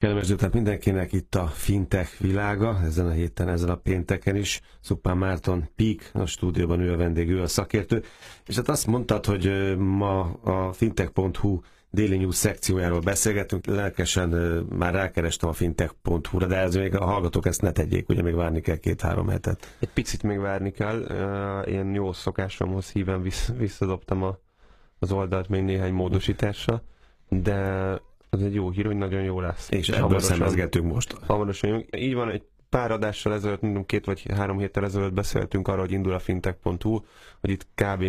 Kellemes délután mindenkinek, itt a Fintech világa, ezen a héten, ezen a pénteken is. Suppan Márton, Peak, a stúdióban ő a vendég, ő a szakértő. És hát azt mondtad, hogy ma a fintech.hu Daily News szekciójáról beszélgetünk. Lelkesen már rákerestem a fintech.hu-ra, de ez még a hallgatók ezt ne tegyék, ugye még várni kell 2-3 hetet. Egy picit még várni kell. Én jó szokásomhoz híven visszadobtam az oldalt még néhány módosításra, de az egy jó hír, hogy nagyon jó lesz. És ebből szemezgetünk most. Hamarosan. Így van, egy pár adással ezelőtt, mondjuk 2 vagy 3 héttel ezelőtt beszéltünk arra, hogy indul a fintech.hu, hogy itt kb.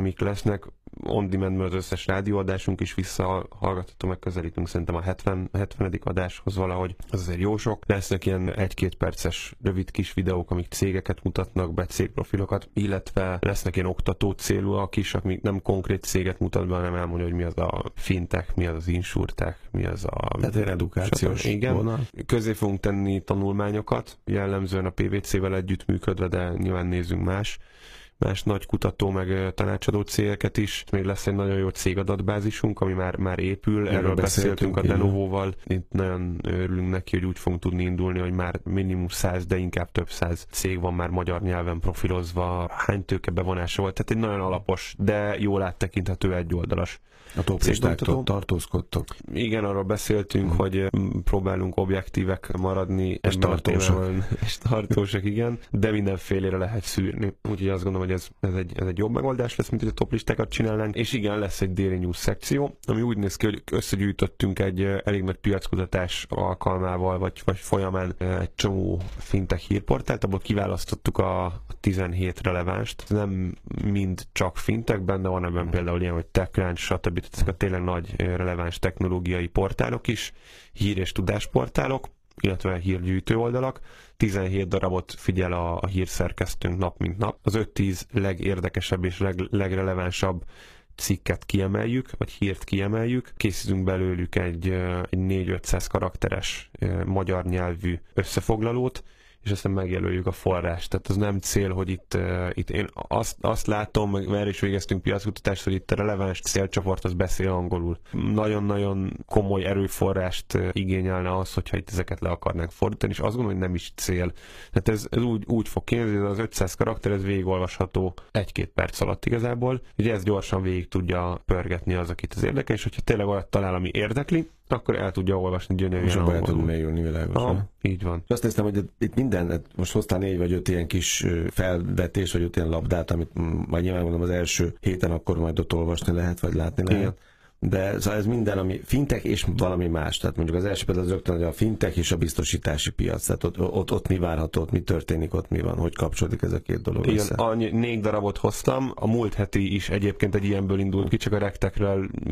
Mik lesznek. On demand-ből az összes rádióadásunk is visszahallgatható, megközelítünk szerintem a 70. adáshoz valahogy. Ez azért jó sok. Lesznek ilyen 1-2 perces rövid kis videók, amik cégeket mutatnak be, cégprofilokat, illetve lesznek ilyen oktató célúak is, amik nem konkrét céget mutat be, hanem elmondja, hogy mi az a fintech, mi az az insurtech, mi az a... Tehát egy edukációs vonal. Közé fogunk tenni tanulmányokat, jellemzően a PWC-vel együttműködve, de nyilván nézzünk más nagy kutató, meg tanácsadó cégeket is. Még lesz egy nagyon jó cégadatbázisunk, ami már épül. Erről beszéltünk a Denovo-val. Itt nagyon örülünk neki, hogy úgy fogunk tudni indulni, hogy már minimum 100, de inkább több 100 cég van már magyar nyelven profilozva. Hány tőke bevonása volt? Tehát egy nagyon alapos, de jól áttekinthető egyoldalas. A toplistáktól tartózkodtok. Igen, arról beszéltünk, hogy próbálunk objektívek maradni. És tartósak. És tartósak, igen. De mindenfélére lehet szűrni. Úgyhogy azt gondolom, hogy ez egy jobb megoldás lesz, mint hogy a toplistákat csinálnánk. És igen, lesz egy Daily News szekció, ami úgy néz ki, hogy összegyűjtöttünk egy elég nagy piackutatás alkalmával, vagy folyamán egy csomó fintech hírportált, abból kiválasztottuk a 17 relevánst. Nem mind csak fintech, benne van ebben például ilyen, hogy TechCrunch, stb. Ezek a tényleg nagy releváns technológiai portálok is, hír- és tudásportálok, illetve hírgyűjtő oldalak. 17 darabot figyel a hírszerkesztőnk nap mint nap. Az 5-10 legérdekesebb és legrelevánsabb cikket kiemeljük, vagy hírt kiemeljük. Készítünk belőlük egy 4-500 karakteres magyar nyelvű összefoglalót, és aztán megjelöljük a forrást. Tehát az nem cél, hogy itt én azt látom, meg erre is végeztünk piackutatást, hogy itt a releváns célcsoport az beszél angolul. Nagyon-nagyon komoly erőforrást igényelne az, hogyha itt ezeket le akarnánk fordítani, és azt gondolom, hogy nem is cél. Tehát ez úgy fog kénezni, hogy az 500 karakter, ez végigolvasható 1-2 perc alatt igazából, ugye ezt gyorsan végig tudja pörgetni az, akit az érdekel, és hogyha tényleg olyat talál, ami érdekli, akkor el tudja olvasni gyönyörűen. És akkor el tudunk mélyülni, világosan. Így van. Azt néztem, hogy itt minden, most hoztál 4 vagy 5 ilyen kis felvetés, vagy 5 ilyen labdát, amit majd nyilván mondom az első héten, akkor majd ott olvasni lehet, vagy látni lehet. Igen. De szóval ez minden, ami fintech és valami más. Tehát mondjuk az első például az rögtön, hogy a fintech és a biztosítási piac. Tehát ott mi várható, ott mi történik, ott mi van, hogy kapcsolódik ez a 2 dolog össze. Igen, 4 darabot hoztam. A múlt heti is egyébként egy ilyenből indult ki, csak a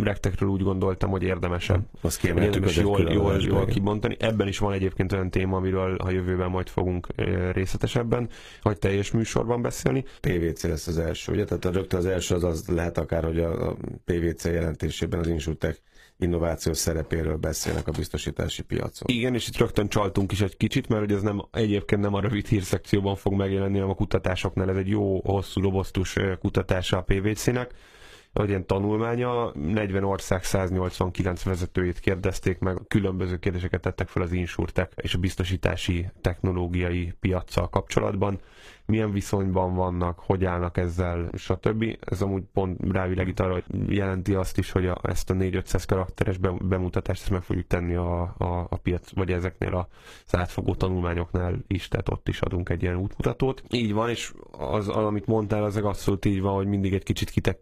rektekről úgy gondoltam, hogy érdemesebb. Azt kiemeltük, hogy jól kibontani. Ebben is van egyébként olyan téma, amiről a jövőben majd fogunk részletesebben, vagy teljes műsorban beszélni. PWC lesz az első, ugye? Tehát rögtön az első az lehet akár, hogy a PWC jelentésében az insurtech innovációs szerepéről beszélnek a biztosítási piacon. Igen, és itt rögtön csaltunk is egy kicsit, mert hogy ez egyébként nem a rövid hírszekcióban fog megjelenni, hanem a kutatásoknál. Ez egy jó, hosszú, robosztus kutatása a PWC-nek. Egy ilyen tanulmánya, 40 ország 189 vezetőjét kérdezték meg, különböző kérdéseket tettek fel az insurtech és a biztosítási technológiai piaccal kapcsolatban. Milyen viszonyban vannak, hogy állnak ezzel, stb. Ez amúgy pont rávilegít arra, hogy jelenti azt is, hogy ezt a 4-500 karakteres bemutatást meg fogjuk tenni a piac, vagy ezeknél az átfogó tanulmányoknál is, tehát ott is adunk egy ilyen útmutatót. Így van, és az, amit mondtál, az abszolút így van, hogy mindig egy kicsit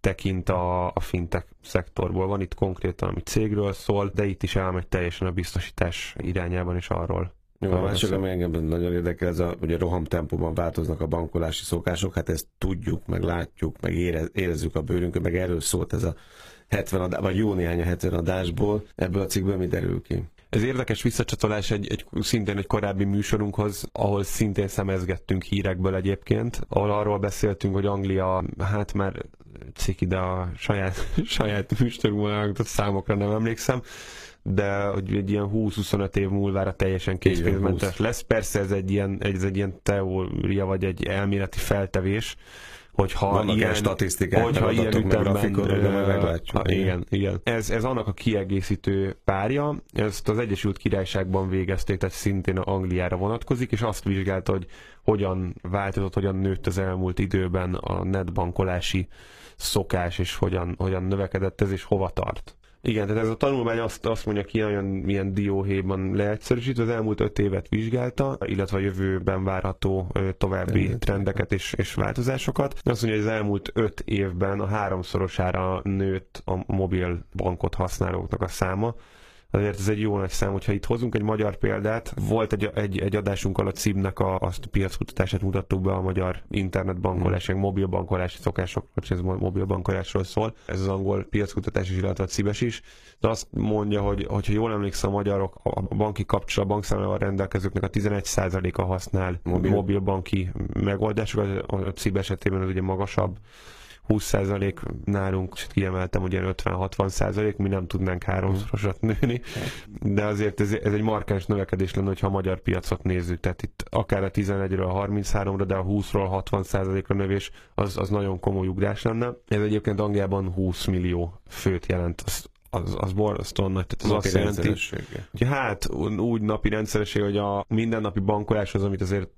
tekint a fintech szektorból. Van itt konkrétan, ami cégről szól, de itt is elmegy teljesen a biztosítás irányában is arról. Jó, a másik, ami engem nagyon érdekel, ez hogy a rohamtempóban változnak a bankolási szokások, hát ezt tudjuk, meg látjuk, meg érezzük a bőrünkön, meg erről szólt ez a 70 adás, vagy jó néhány a 70 adásból, ebből a cikkből mi derül ki? Ez érdekes visszacsatolás szintén egy korábbi műsorunkhoz, ahol szintén szemezgettünk hírekből egyébként, ahol arról beszéltünk, hogy Anglia, hát már cik ide a saját műsorunkban, számokra nem emlékszem, de hogy egy ilyen 20-25 év múlvára teljesen készpénzmentes lesz. Persze ez egy ilyen teória, vagy egy elméleti feltevés, Vannak ilyen statisztikák, grafikonok, de majd meglátjuk. Igen. Ez annak a kiegészítő párja, ezt az Egyesült Királyságban végezték, tehát szintén Angliára vonatkozik, és azt vizsgálta, hogy hogyan változott, hogyan nőtt az elmúlt időben a netbankolási szokás, és hogyan növekedett ez, és hova tart. Igen, tehát ez a tanulmány azt mondja ki, nagyon ilyen dióhéjban leegyszerűsítve, az elmúlt 5 évet vizsgálta, illetve a jövőben várható további trendeket és változásokat. Azt mondja, hogy az elmúlt 5 évben a 3-szorosára nőtt a mobil bankot használóknak a száma. Azért ez egy jó nagy szám, hogyha itt hozunk egy magyar példát. Volt egy adásunk alatt Cibnek azt a piackutatását mutattuk be a magyar internetbankolás, mobilbankolási szokásokról, és ez mobilbankolásról szól. Ez az angol piackutatás is, illetve a Cibes is. De azt mondja, hogy ha jól emlékszem, a magyarok a banki kapcsolat, bankszámlával rendelkezőknek a 11%-a használ mobilbanki megoldásokat. A Cib esetében ez ugye magasabb. 20% nálunk, és kiemeltem, ugye 50-60%, mi nem tudnánk 3-szorosat nőni, de azért ez egy markáns növekedés lenne, hogyha a magyar piacot nézzük, tehát itt akár a 11-ről a 33-ra, de a 20-ról 60%-ra növés, az nagyon komoly ugrás lenne. Ez egyébként Angliában 20 millió főt jelent, az borzasztóan nagy, tehát az azt jelenti, hogy úgy napi rendszeresség, hogy a mindennapi bankoláshoz, amit azért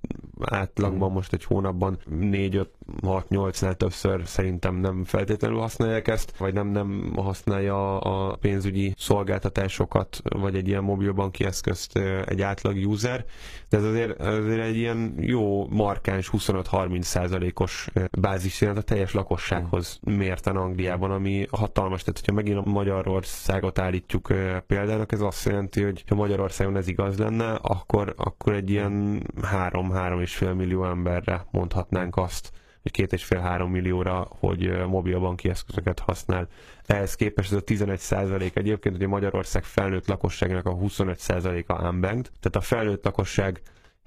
átlagban most egy hónapban 4-5-6-8-nál többször szerintem nem feltétlenül használják ezt, vagy nem használja a pénzügyi szolgáltatásokat, vagy egy ilyen mobilbanki eszközt egy átlag user, de ez azért egy ilyen jó markáns 25-30%-os bázis jelent a teljes lakossághoz mérten Angliában, ami hatalmas, tehát hogyha megint a Magyarországot állítjuk példának, ez azt jelenti, hogy ha Magyarországon ez igaz lenne, akkor egy ilyen 3-3,5 millió emberre mondhatnánk azt, hogy 2,5-3 millióra, hogy mobilbanki eszközöket használ. Ehhez képest ez a 11% egyébként, hogy Magyarország felnőtt lakosságának a 25%-a unbanked, tehát a felnőtt lakosság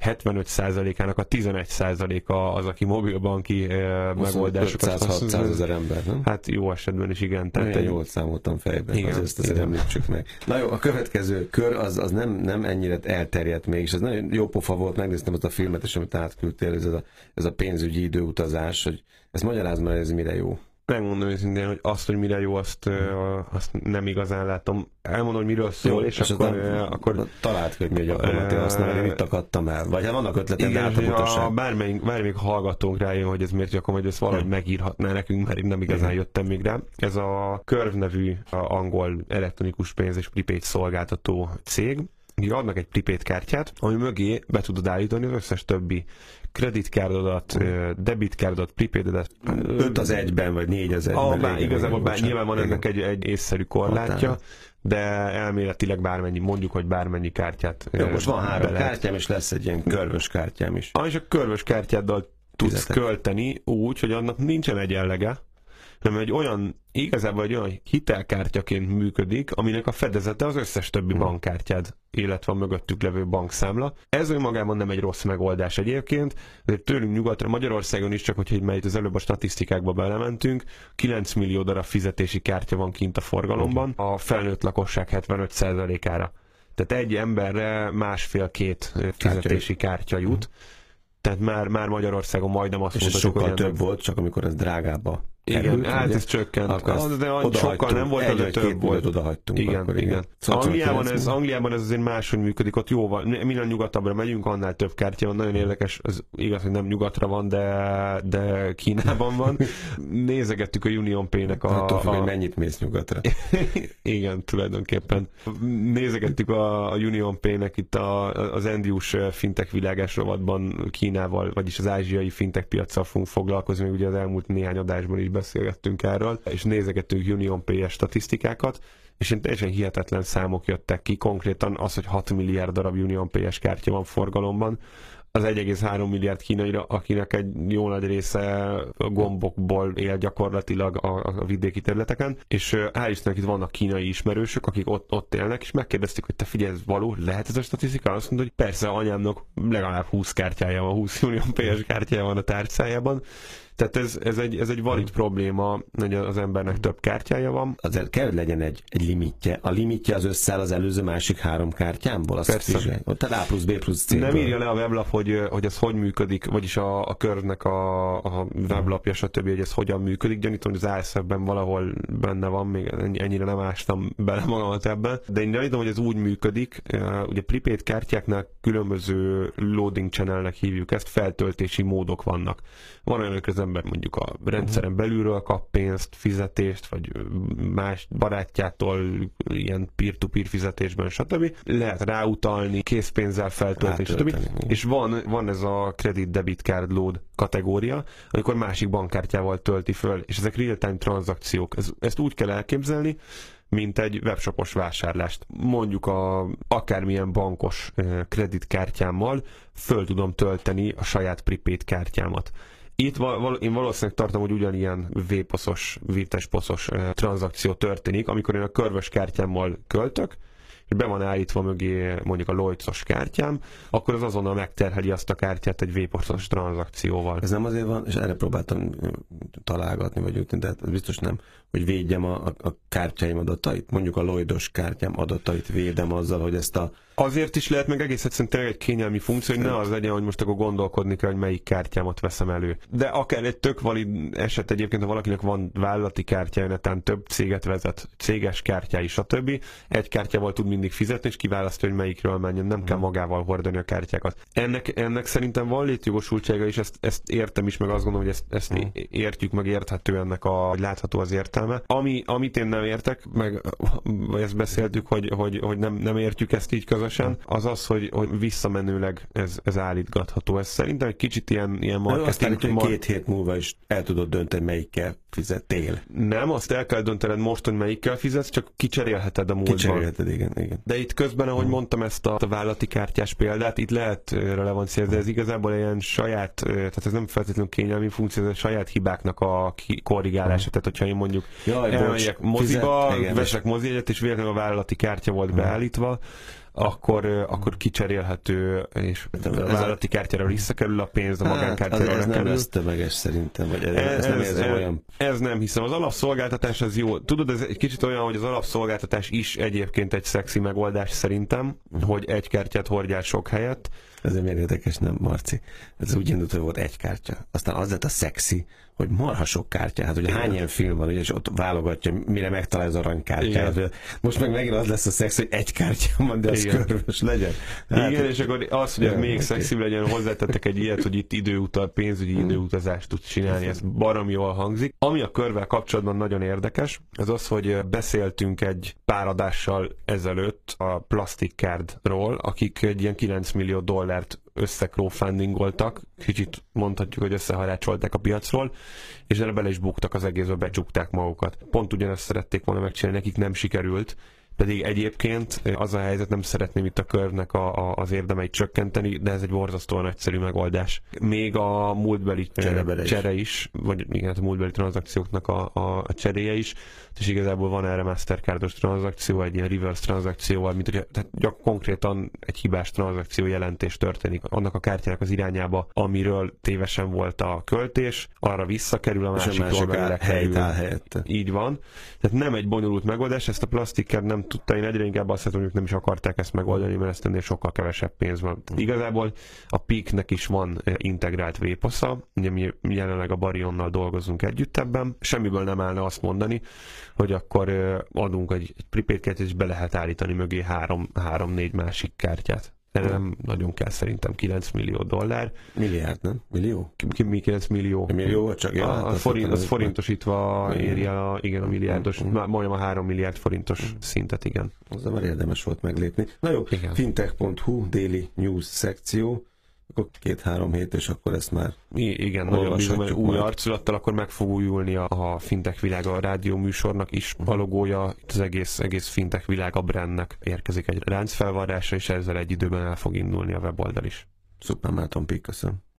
75%-ának a 11%-a az, aki mobilbanki megoldásokat használ. 500-600 000 ember, nem? Hát jó esetben is, igen. Tehát jól számoltam fejben, igen, azért említsük meg. Na jó, a következő kör az nem ennyire elterjedt mégis. Ez nagyon jó pofa volt, megnéztem azt a filmet, és amit átküldtél, ez a pénzügyi időutazás, hogy ezt magyarázd már, ez mire jó. Megmondom őszintén, hogy azt, hogy mire jó, azt nem igazán látom. Elmondom, hogy miről szól, jó, és akkor talált ki, hogy mi a gyakorlati használni, mit akadtam el. Vagy ha vannak ötletem, de átamutasság. Bármelyik hallgatónk rájön, hogy ez miért gyakorlom, hogy ezt valahogy megírhatná nekünk, mert én nem igazán jöttem még rá. Ez a Curve nevű angol elektronikus pénz és prepaid szolgáltató cég. Adnak egy prepaid kártyát, ami mögé be tudod állítani az összes többi kreditkárdodat, debitkárdodat, prepaidedet. 5 az 1-ben, vagy 4 az 1-ben. Igazából nyilván van ennek egy észszerű korlátja, de elméletileg mondjuk, hogy bármennyi kártyát. Jó, most van 3 kártyám, és lesz egy ilyen körvös kártyám is. És a körvös kártyáddal tudsz költeni úgy, hogy annak nincsen egyenlege, hanem igazából egy olyan hitelkártyaként működik, aminek a fedezete az összes többi bankkártyád, illetve a mögöttük levő bankszámla. Ez önmagában nem egy rossz megoldás egyébként, azért tőlünk nyugatra, Magyarországon is, csak hogyha már itt az előbb a statisztikákba belementünk, 9 millió darab fizetési kártya van kint a forgalomban, a felnőtt lakosság 75%-ára. Tehát egy emberre 1,5-2 fizetési kártya jut. Tehát már Magyarországon majdnem azt mondtuk, hogy sokkal több volt, csak amikor ez drágába. Igen, ez csökkent. De sokkal nem volt, de több volt. Odahagytunk. Igen. Szóval Angliában ez azért máshogy működik, ott jóval. Minden nyugatabbra megyünk, annál több kártya van. Nagyon érdekes, ez igaz, hogy nem nyugatra van, de Kínában van. Nézegettük a UnionPay-nek hogy mennyit mész nyugatra. Igen, tulajdonképpen. Nézegettük a UnionPay-nek itt az Endius fintech világás rovatban Kínával, vagyis az ázsiai fintech piaccal fogunk foglalkozni, ugye az elmúlt néhány adásban is beszélgettünk erről, és nézegettünk UnionPay-es statisztikákat, és én teljesen hihetetlen számok jöttek ki, konkrétan az, hogy 6 milliárd darab UnionPay-es kártya van forgalomban, az 1,3 milliárd kínaira, akinek egy jó nagy része gombokból él gyakorlatilag a vidéki területeken, és állítólag itt vannak kínai ismerősök, akik ott élnek, és megkérdeztük, hogy te figyelj, ez való, lehet ez a statisztika? Azt mondta, hogy persze, anyámnak legalább 20 kártyája van, 20 UnionPay-es kártyája van a tárcájában, Tehát ez egy valid probléma, hogy az embernek több kártyája van. Azért kell, hogy legyen egy limitje. A limitje az összeáll az előző másik három kártyámból? Persze. Ott A plusz B plusz C. Nem írja le a weblap, hogy ez hogy működik, vagyis a körnek a weblapja, stb., hogy ez hogyan működik. Gyanítom, hogy az ASF-ben valahol benne van, még ennyire nem ástam bele magamat ebben. De én gyanítom, hogy ez úgy működik, ugye prepaid kártyáknál különböző loading channelnek hívjuk ezt, feltöltési módok vannak. Van olyan, amikor az ember mondjuk a rendszeren belülről kap pénzt, fizetést, vagy más barátjától ilyen peer-to-peer fizetésben, stb. Lehet ráutalni, készpénzzel feltölteni, stb. És van ez a credit debit card load kategória, amikor másik bankkártyával tölti föl, és ezek real-time tranzakciók. Ezt úgy kell elképzelni, mint egy webshopos vásárlást. Mondjuk akármilyen bankos kreditkártyámmal föl tudom tölteni a saját prepaid kártyámat. Itt én valószínűleg tartom, hogy ugyanilyen V-poszos, V-test-poszos tranzakció történik, amikor én a körvös kártyámmal költök, és be van állítva mögé mondjuk a Lloyd-os kártyám, akkor az azonnal megterheli azt a kártyát egy V-poszos tranzakcióval. Ez nem azért van, és erre próbáltam találgatni, vagy jutni, de hát biztos nem, hogy védjem a kártyáim adatait, mondjuk a Lloyd-os kártyám adatait védem azzal, hogy ezt a... Azért is lehet, meg egész egyszerűen tényleg egy kényelmi funkció, hogy ne az legyen, hogy most akkor gondolkodni kell, hogy melyik kártyámat veszem elő. De akár egy tök valid eset egyébként, ha valakinek van vállalati kártyája, netán több céget vezet, céges kártyái, stb. Egy kártyával tud mindig fizetni, és kiválasztja, hogy melyikről menjen, nem kell magával hordani a kártyákat. Ennek szerintem van létjogosultsága, és ezt értem is, meg azt gondolom, hogy ezt értjük, meg érthető ennek a látható az értelme. Amit én nem értek, meg ezt beszéltük, hogy nem értjük ezt így közösen, az az, hogy visszamenőleg ez állítgatható. Ez szerintem egy kicsit ilyen marketing. Aztán, hogy 2 hét múlva is el tudod dönteni, melyikkel fizettél. Nem, azt el kell döntened most, hogy melyikkel fizetsz, csak kicserélheted a múltban. Kicserélheted, igen. De itt közben, ahogy mondtam ezt a vállalati kártyás példát, itt lehet relevancia, de ez igazából ilyen saját, tehát ez nem feltétlenül kényelmi funkció, ez a saját hibáknak a korrigálása. Tehát, hogyha én mondjuk elmegyek moziba, veszek mozijegyet, és véletlenül a vállalati kártya volt beállítva, akkor kicserélhető, és a vállalati kártyára visszakerül a pénz, a magánkártyára nem kerül. Ez nem tömeges szerintem, vagy ez nem érzem olyan. Ez nem hiszem. Az alapszolgáltatás az jó. Tudod, ez egy kicsit olyan, hogy az alapszolgáltatás is egyébként egy szexi megoldás szerintem, hogy egy kártyát hordjál sok helyet. Ez miért érdekes, nem, Marci? Ez úgy indult, hogy volt egy kártya. Aztán az lett a szexi, hogy marha sok kártya. Hát ugye hány ilyen film van, és ott válogatja, mire megtalálja az aranykártyát. Most meg megint az lesz a szex, hogy egy kártyám van, de az körös legyen. Hát igen, és akkor az, hogy még szexibb legyen, hozzátettek egy ilyet, hogy itt pénzügyi időutazást tudsz csinálni. Ez baromi jól hangzik. Ami a körvel kapcsolatban nagyon érdekes, az az, hogy beszéltünk egy pár adással ezelőtt a Plastic Cardról, akik egy ilyen $9 millió összekrófundingoltak, kicsit mondhatjuk, hogy összeharácsolták a piacról, és erre bele is buktak az egészbe, becsukták magukat. Pont ugyanezt szerették volna megcsinálni, nekik nem sikerült, pedig egyébként az a helyzet, nem szeretném itt a körnek az érdemeit csökkenteni, de ez egy borzasztóan egyszerű megoldás. Még a múltbeli csere is, vagy igen, a múltbeli tranzakcióknak a cseréje is, és igazából van erre Mastercardos tranzakció, egy ilyen reverse tranzakcióval, mint hogy tehát konkrétan egy hibás tranzakció jelentés történik. Annak a kártyának az irányába, amiről tévesen volt a költés, arra visszakerül, a másik helyett. Így van. Tehát nem egy bonyolult megoldás, ezt a Plastikert nem tudta, én egyre inkább azt hiszem, hogy nem is akarták ezt megoldani, mert ezt ennél sokkal kevesebb pénz van. Igazából a Peaknek is van integrált VPOS-a, ugye mi jelenleg a Barionnal dolgozunk együtt ebben, semmiből nem állna azt mondani, hogy akkor adunk egy prepaid kártyát, és be lehet állítani mögé 3-4 másik kártyát. De nem nagyon kell szerintem $9 millió. Milliárd, nem? Millió? Mi 9 millió? Millió, csak az forintosítva éri el a milliárdos, majdnem a 3 milliárd forintos szintet, igen. Azzal már érdemes volt meglépni. Na jó, fintech.hu déli news szekció. Akkor 2-3 hét, és akkor ezt már... Igen, nagyon bízom, hogy új arculattal akkor meg fog újulni a Fintech Világa a rádió műsornak is. A logója, az egész Fintech Világa brandnek érkezik egy ráncfelvarrása, és ezzel egy időben el fog indulni a weboldal is. Suppan Márton, Peak, köszönöm.